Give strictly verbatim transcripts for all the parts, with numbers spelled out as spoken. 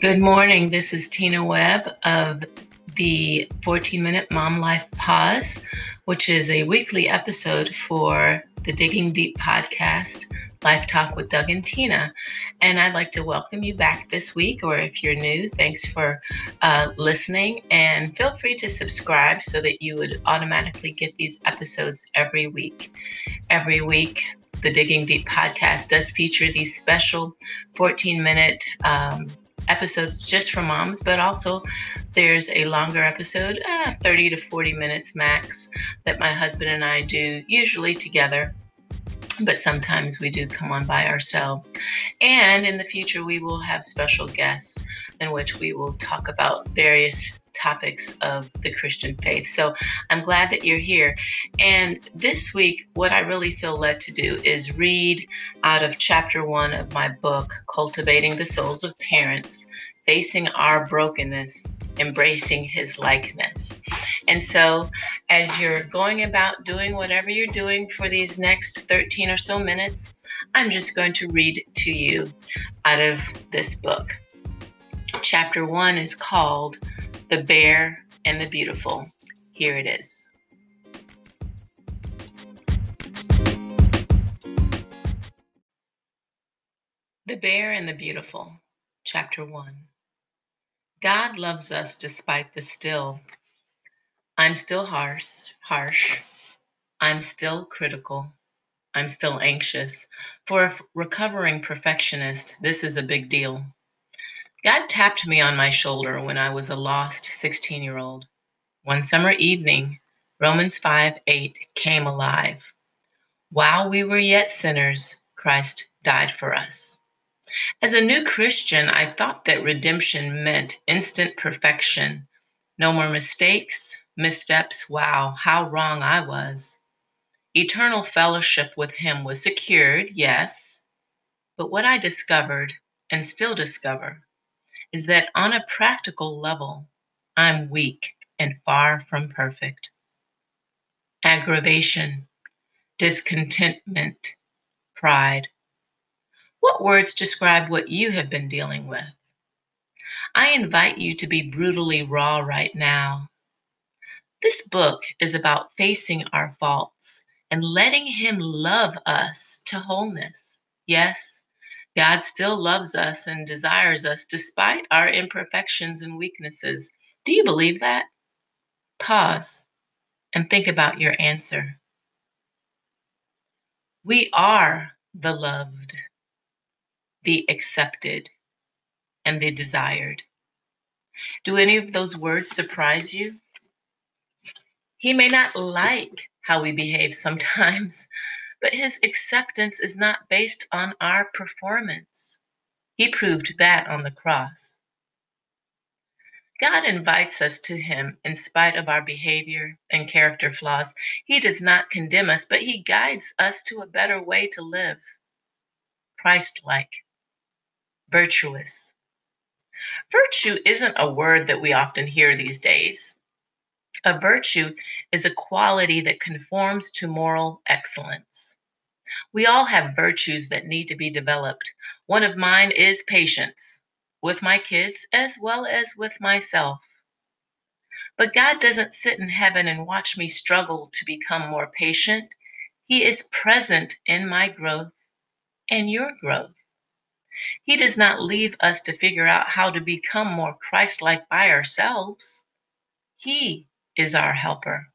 Good morning. This is Tina Webb of the fourteen-Minute Mom Life Pause, which is a weekly episode for the Digging Deep podcast, Life Talk with Doug and Tina. And I'd like to welcome you back this week, or if you're new, thanks for uh, listening. And feel free to subscribe so that you would automatically get these episodes every week. Every week, the Digging Deep podcast does feature these special fourteen-minute um episodes just for moms, but also there's a longer episode, uh, thirty to forty minutes max, that my husband and I do usually together, but sometimes we do come on by ourselves. And in the future, we will have special guests in which we will talk about various topics of the Christian faith. So I'm glad that you're here. And this week, what I really feel led to do is read out of chapter one of my book, Cultivating the Souls of Parents, Facing Our Brokenness, Embracing His Likeness. And so as you're going about doing whatever you're doing for these next thirteen or so minutes, I'm just going to read to you out of this book. Chapter one is called The Bare and the Beautiful. Here it is. The Bare and the Beautiful, Chapter one. God loves us despite the still. I'm still harsh, harsh. I'm still critical. I'm still anxious. For a recovering perfectionist, this is a big deal. God tapped me on my shoulder when I was a lost sixteen-year-old. One summer evening, Romans five eight came alive. While we were yet sinners, Christ died for us. As a new Christian, I thought that redemption meant instant perfection. No more mistakes, missteps. Wow, how wrong I was. Eternal fellowship with Him was secured, yes. But what I discovered, and still discover, is that on a practical level, I'm weak and far from perfect. Aggravation, discontentment, pride. What words describe what you have been dealing with? I invite you to be brutally raw right now. This book is about facing our faults and letting Him love us to wholeness. Yes, God still loves us and desires us despite our imperfections and weaknesses. Do you believe that? Pause and think about your answer. We are the loved, the accepted, and the desired. Do any of those words surprise you? He may not like how we behave sometimes, but His acceptance is not based on our performance. He proved that on the cross. God invites us to Him in spite of our behavior and character flaws. He does not condemn us, but He guides us to a better way to live. Christ-like, virtuous. Virtue isn't a word that we often hear these days. A virtue is a quality that conforms to moral excellence. We all have virtues that need to be developed. One of mine is patience, with my kids as well as with myself. But God doesn't sit in heaven and watch me struggle to become more patient. He is present in my growth and your growth. He does not leave us to figure out how to become more Christ-like by ourselves. He is our helper.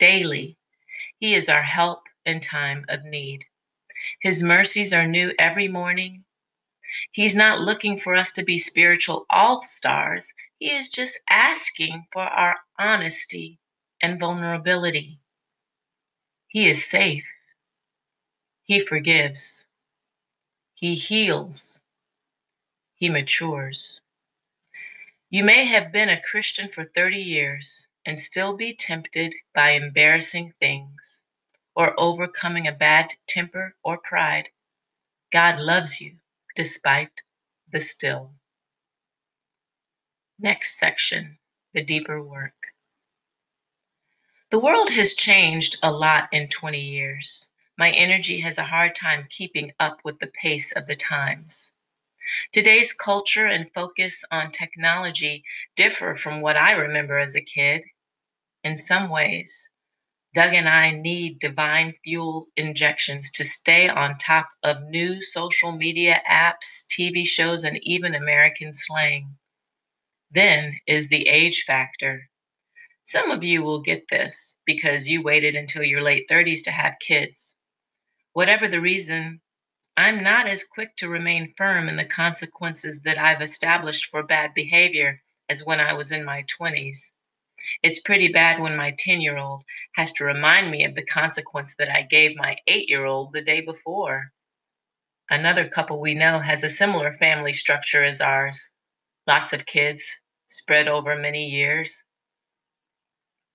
Daily, He is our help in time of need. His mercies are new every morning. He's not looking for us to be spiritual all-stars. He is just asking for our honesty and vulnerability. He is safe. He forgives. He heals. He matures. You may have been a Christian for thirty years and still be tempted by embarrassing things or overcoming a bad temper or pride. God loves you despite the still. Next section, the deeper work. The world has changed a lot in twenty years. My energy has a hard time keeping up with the pace of the times. Today's culture and focus on technology differ from what I remember as a kid. In some ways, Doug and I need divine fuel injections to stay on top of new social media apps, T V shows, and even American slang. Then is the age factor. Some of you will get this because you waited until your late thirties to have kids. Whatever the reason, I'm not as quick to remain firm in the consequences that I've established for bad behavior as when I was in my twenties. It's pretty bad when my ten-year-old has to remind me of the consequence that I gave my eight-year-old the day before. Another couple we know has a similar family structure as ours. Lots of kids spread over many years.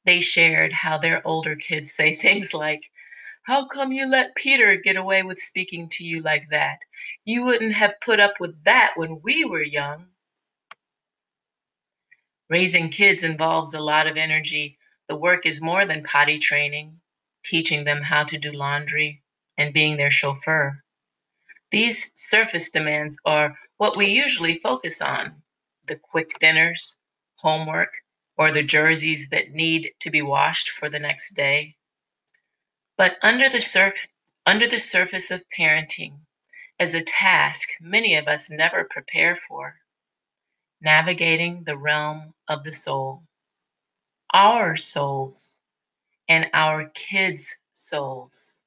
They shared how their older kids say things like, "How come you let Peter get away with speaking to you like that? You wouldn't have put up with that when we were young." Raising kids involves a lot of energy. The work is more than potty training, teaching them how to do laundry, and being their chauffeur. These surface demands are what we usually focus on: the quick dinners, homework, or the jerseys that need to be washed for the next day. But under the surf, under the surface of parenting is a task many of us never prepare for: navigating the realm of the soul, our souls, and our kids' souls,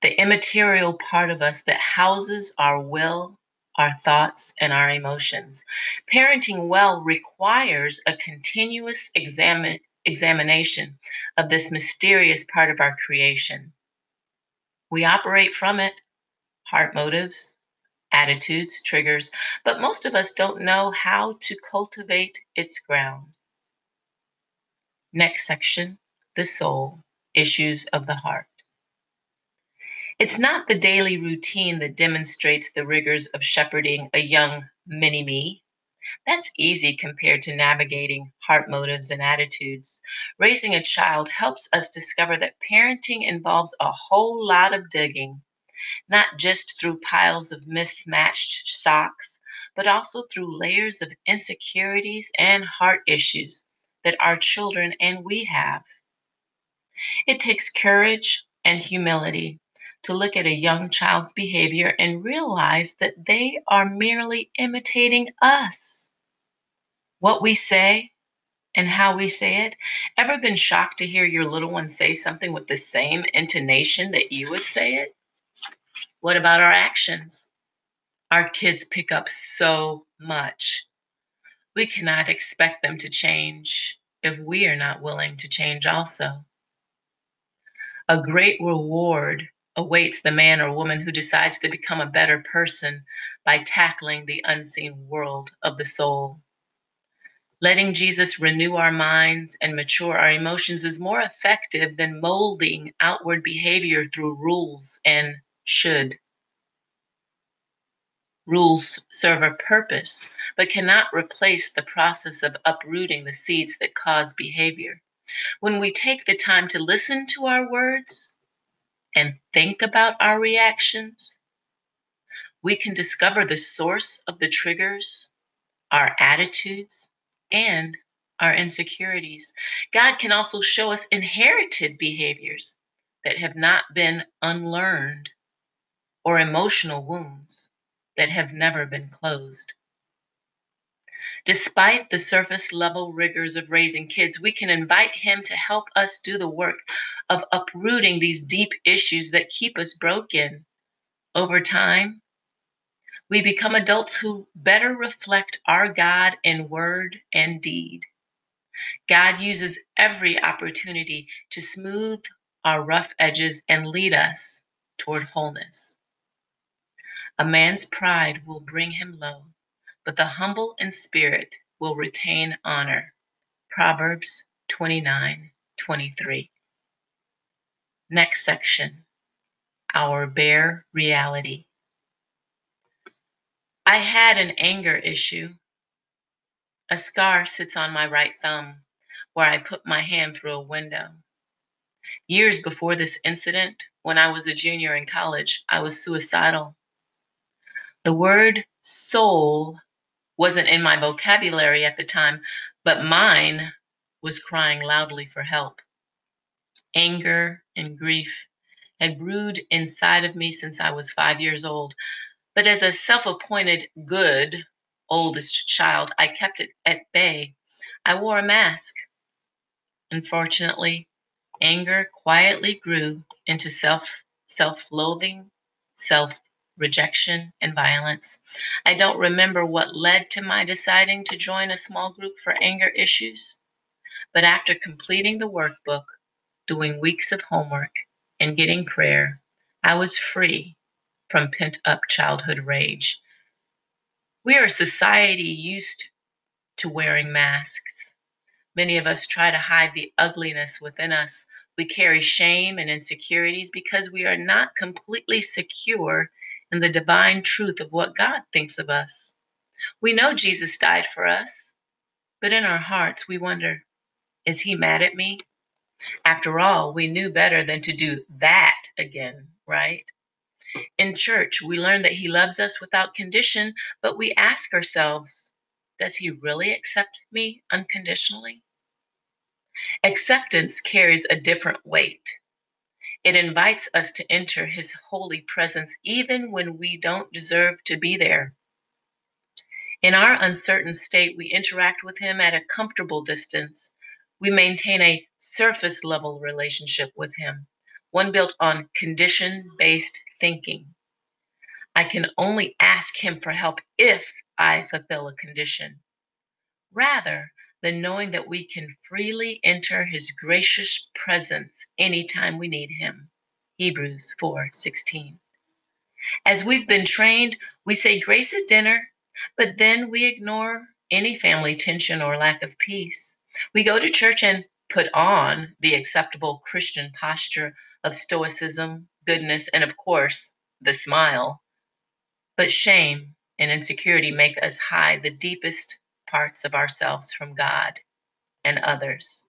the immaterial part of us that houses our will, our thoughts, and our emotions. Parenting well requires a continuous examin- examination of this mysterious part of our creation. We operate from it, heart motives, attitudes, triggers, but most of us don't know how to cultivate its ground. Next section, the soul, issues of the heart. It's not the daily routine that demonstrates the rigors of shepherding a young mini-me. That's easy compared to navigating heart motives and attitudes. Raising a child helps us discover that parenting involves a whole lot of digging, not just through piles of mismatched socks, but also through layers of insecurities and heart issues that our children and we have. It takes courage and humility to look at a young child's behavior and realize that they are merely imitating us. What we say and how we say it. Ever been shocked to hear your little one say something with the same intonation that you would say it? What about our actions? Our kids pick up so much. We cannot expect them to change if we are not willing to change also. A great reward awaits the man or woman who decides to become a better person by tackling the unseen world of the soul. Letting Jesus renew our minds and mature our emotions is more effective than molding outward behavior through rules and should. Rules serve a purpose, but cannot replace the process of uprooting the seeds that cause behavior. When we take the time to listen to our words and think about our reactions, we can discover the source of the triggers, our attitudes, and our insecurities. God can also show us inherited behaviors that have not been unlearned or emotional wounds that have never been closed. Despite the surface level rigors of raising kids, we can invite him to help us do the work of uprooting these deep issues that keep us broken. Over time, we become adults who better reflect our God in word and deed. God uses every opportunity to smooth our rough edges and lead us toward wholeness. A man's pride will bring him low, but the humble in spirit will retain honor. Proverbs twenty-nine twenty-three. Next section, our bare reality. I had an anger issue. A scar sits on my right thumb where I put my hand through a window. Years before this incident, when I was a junior in college, I was suicidal. The word soul wasn't in my vocabulary at the time, but mine was crying loudly for help. Anger and grief had brewed inside of me since I was five years old. But as a self-appointed good oldest child, I kept it at bay. I wore a mask. Unfortunately, anger quietly grew into self, self-loathing, self-rejection, and violence. I don't remember what led to my deciding to join a small group for anger issues, but after completing the workbook, doing weeks of homework, and getting prayer, I was free from pent-up childhood rage. We are a society used to wearing masks. Many of us try to hide the ugliness within us. We carry shame and insecurities because we are not completely secure in the divine truth of what God thinks of us. We know Jesus died for us, but in our hearts we wonder, is he mad at me? After all, we knew better than to do that again, right? In church, we learn that he loves us without condition, but we ask ourselves, does he really accept me unconditionally? Acceptance carries a different weight. It invites us to enter his holy presence even when we don't deserve to be there. In our uncertain state, we interact with him at a comfortable distance. We maintain a surface-level relationship with him, one built on condition-based thinking. I can only ask him for help if I fulfill a condition, rather than knowing that we can freely enter his gracious presence anytime we need him. Hebrews four sixteen. As we've been trained, we say grace at dinner, but then we ignore any family tension or lack of peace. We go to church and put on the acceptable Christian posture of stoicism, goodness, and of course, the smile. But shame and insecurity make us hide the deepest parts of ourselves from God and others.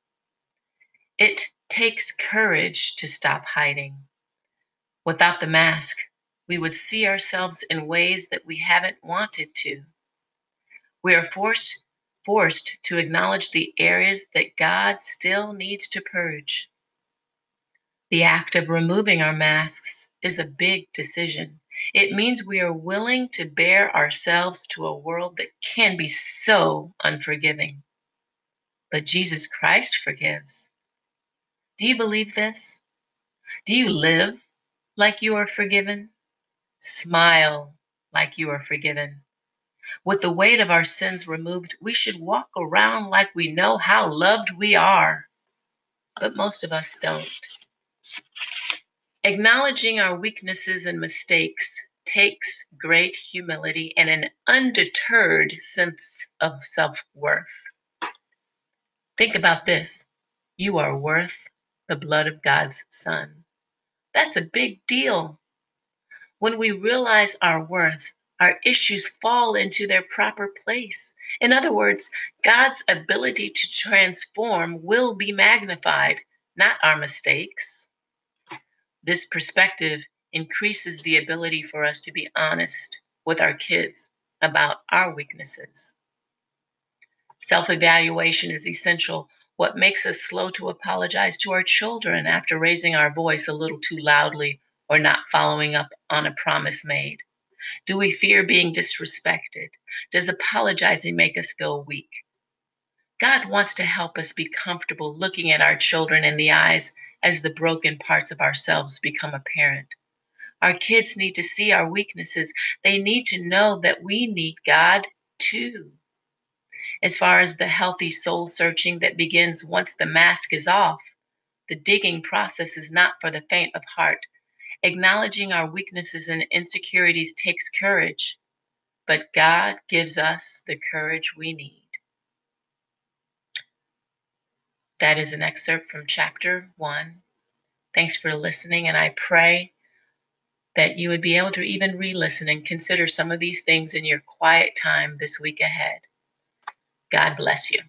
It takes courage to stop hiding. Without the mask, we would see ourselves in ways that we haven't wanted to. We are forced forced to acknowledge the areas that God still needs to purge. The act of removing our masks is a big decision. It means we are willing to bear ourselves to a world that can be so unforgiving. But Jesus Christ forgives. Do you believe this? Do you live like you are forgiven? Smile like you are forgiven. With the weight of our sins removed, we should walk around like we know how loved we are. But most of us don't. Acknowledging our weaknesses and mistakes takes great humility and an undeterred sense of self-worth. Think about this. You are worth the blood of God's Son. That's a big deal. When we realize our worth, our issues fall into their proper place. In other words, God's ability to transform will be magnified, not our mistakes. This perspective increases the ability for us to be honest with our kids about our weaknesses. Self-evaluation is essential. What makes us slow to apologize to our children after raising our voice a little too loudly or not following up on a promise made? Do we fear being disrespected? Does apologizing make us feel weak? God wants to help us be comfortable looking at our children in the eyes as the broken parts of ourselves become apparent. Our kids need to see our weaknesses. They need to know that we need God too. As far as the healthy soul searching that begins once the mask is off, the digging process is not for the faint of heart. Acknowledging our weaknesses and insecurities takes courage, but God gives us the courage we need. That is an excerpt from chapter one. Thanks for listening, and I pray that you would be able to even re-listen and consider some of these things in your quiet time this week ahead. God bless you.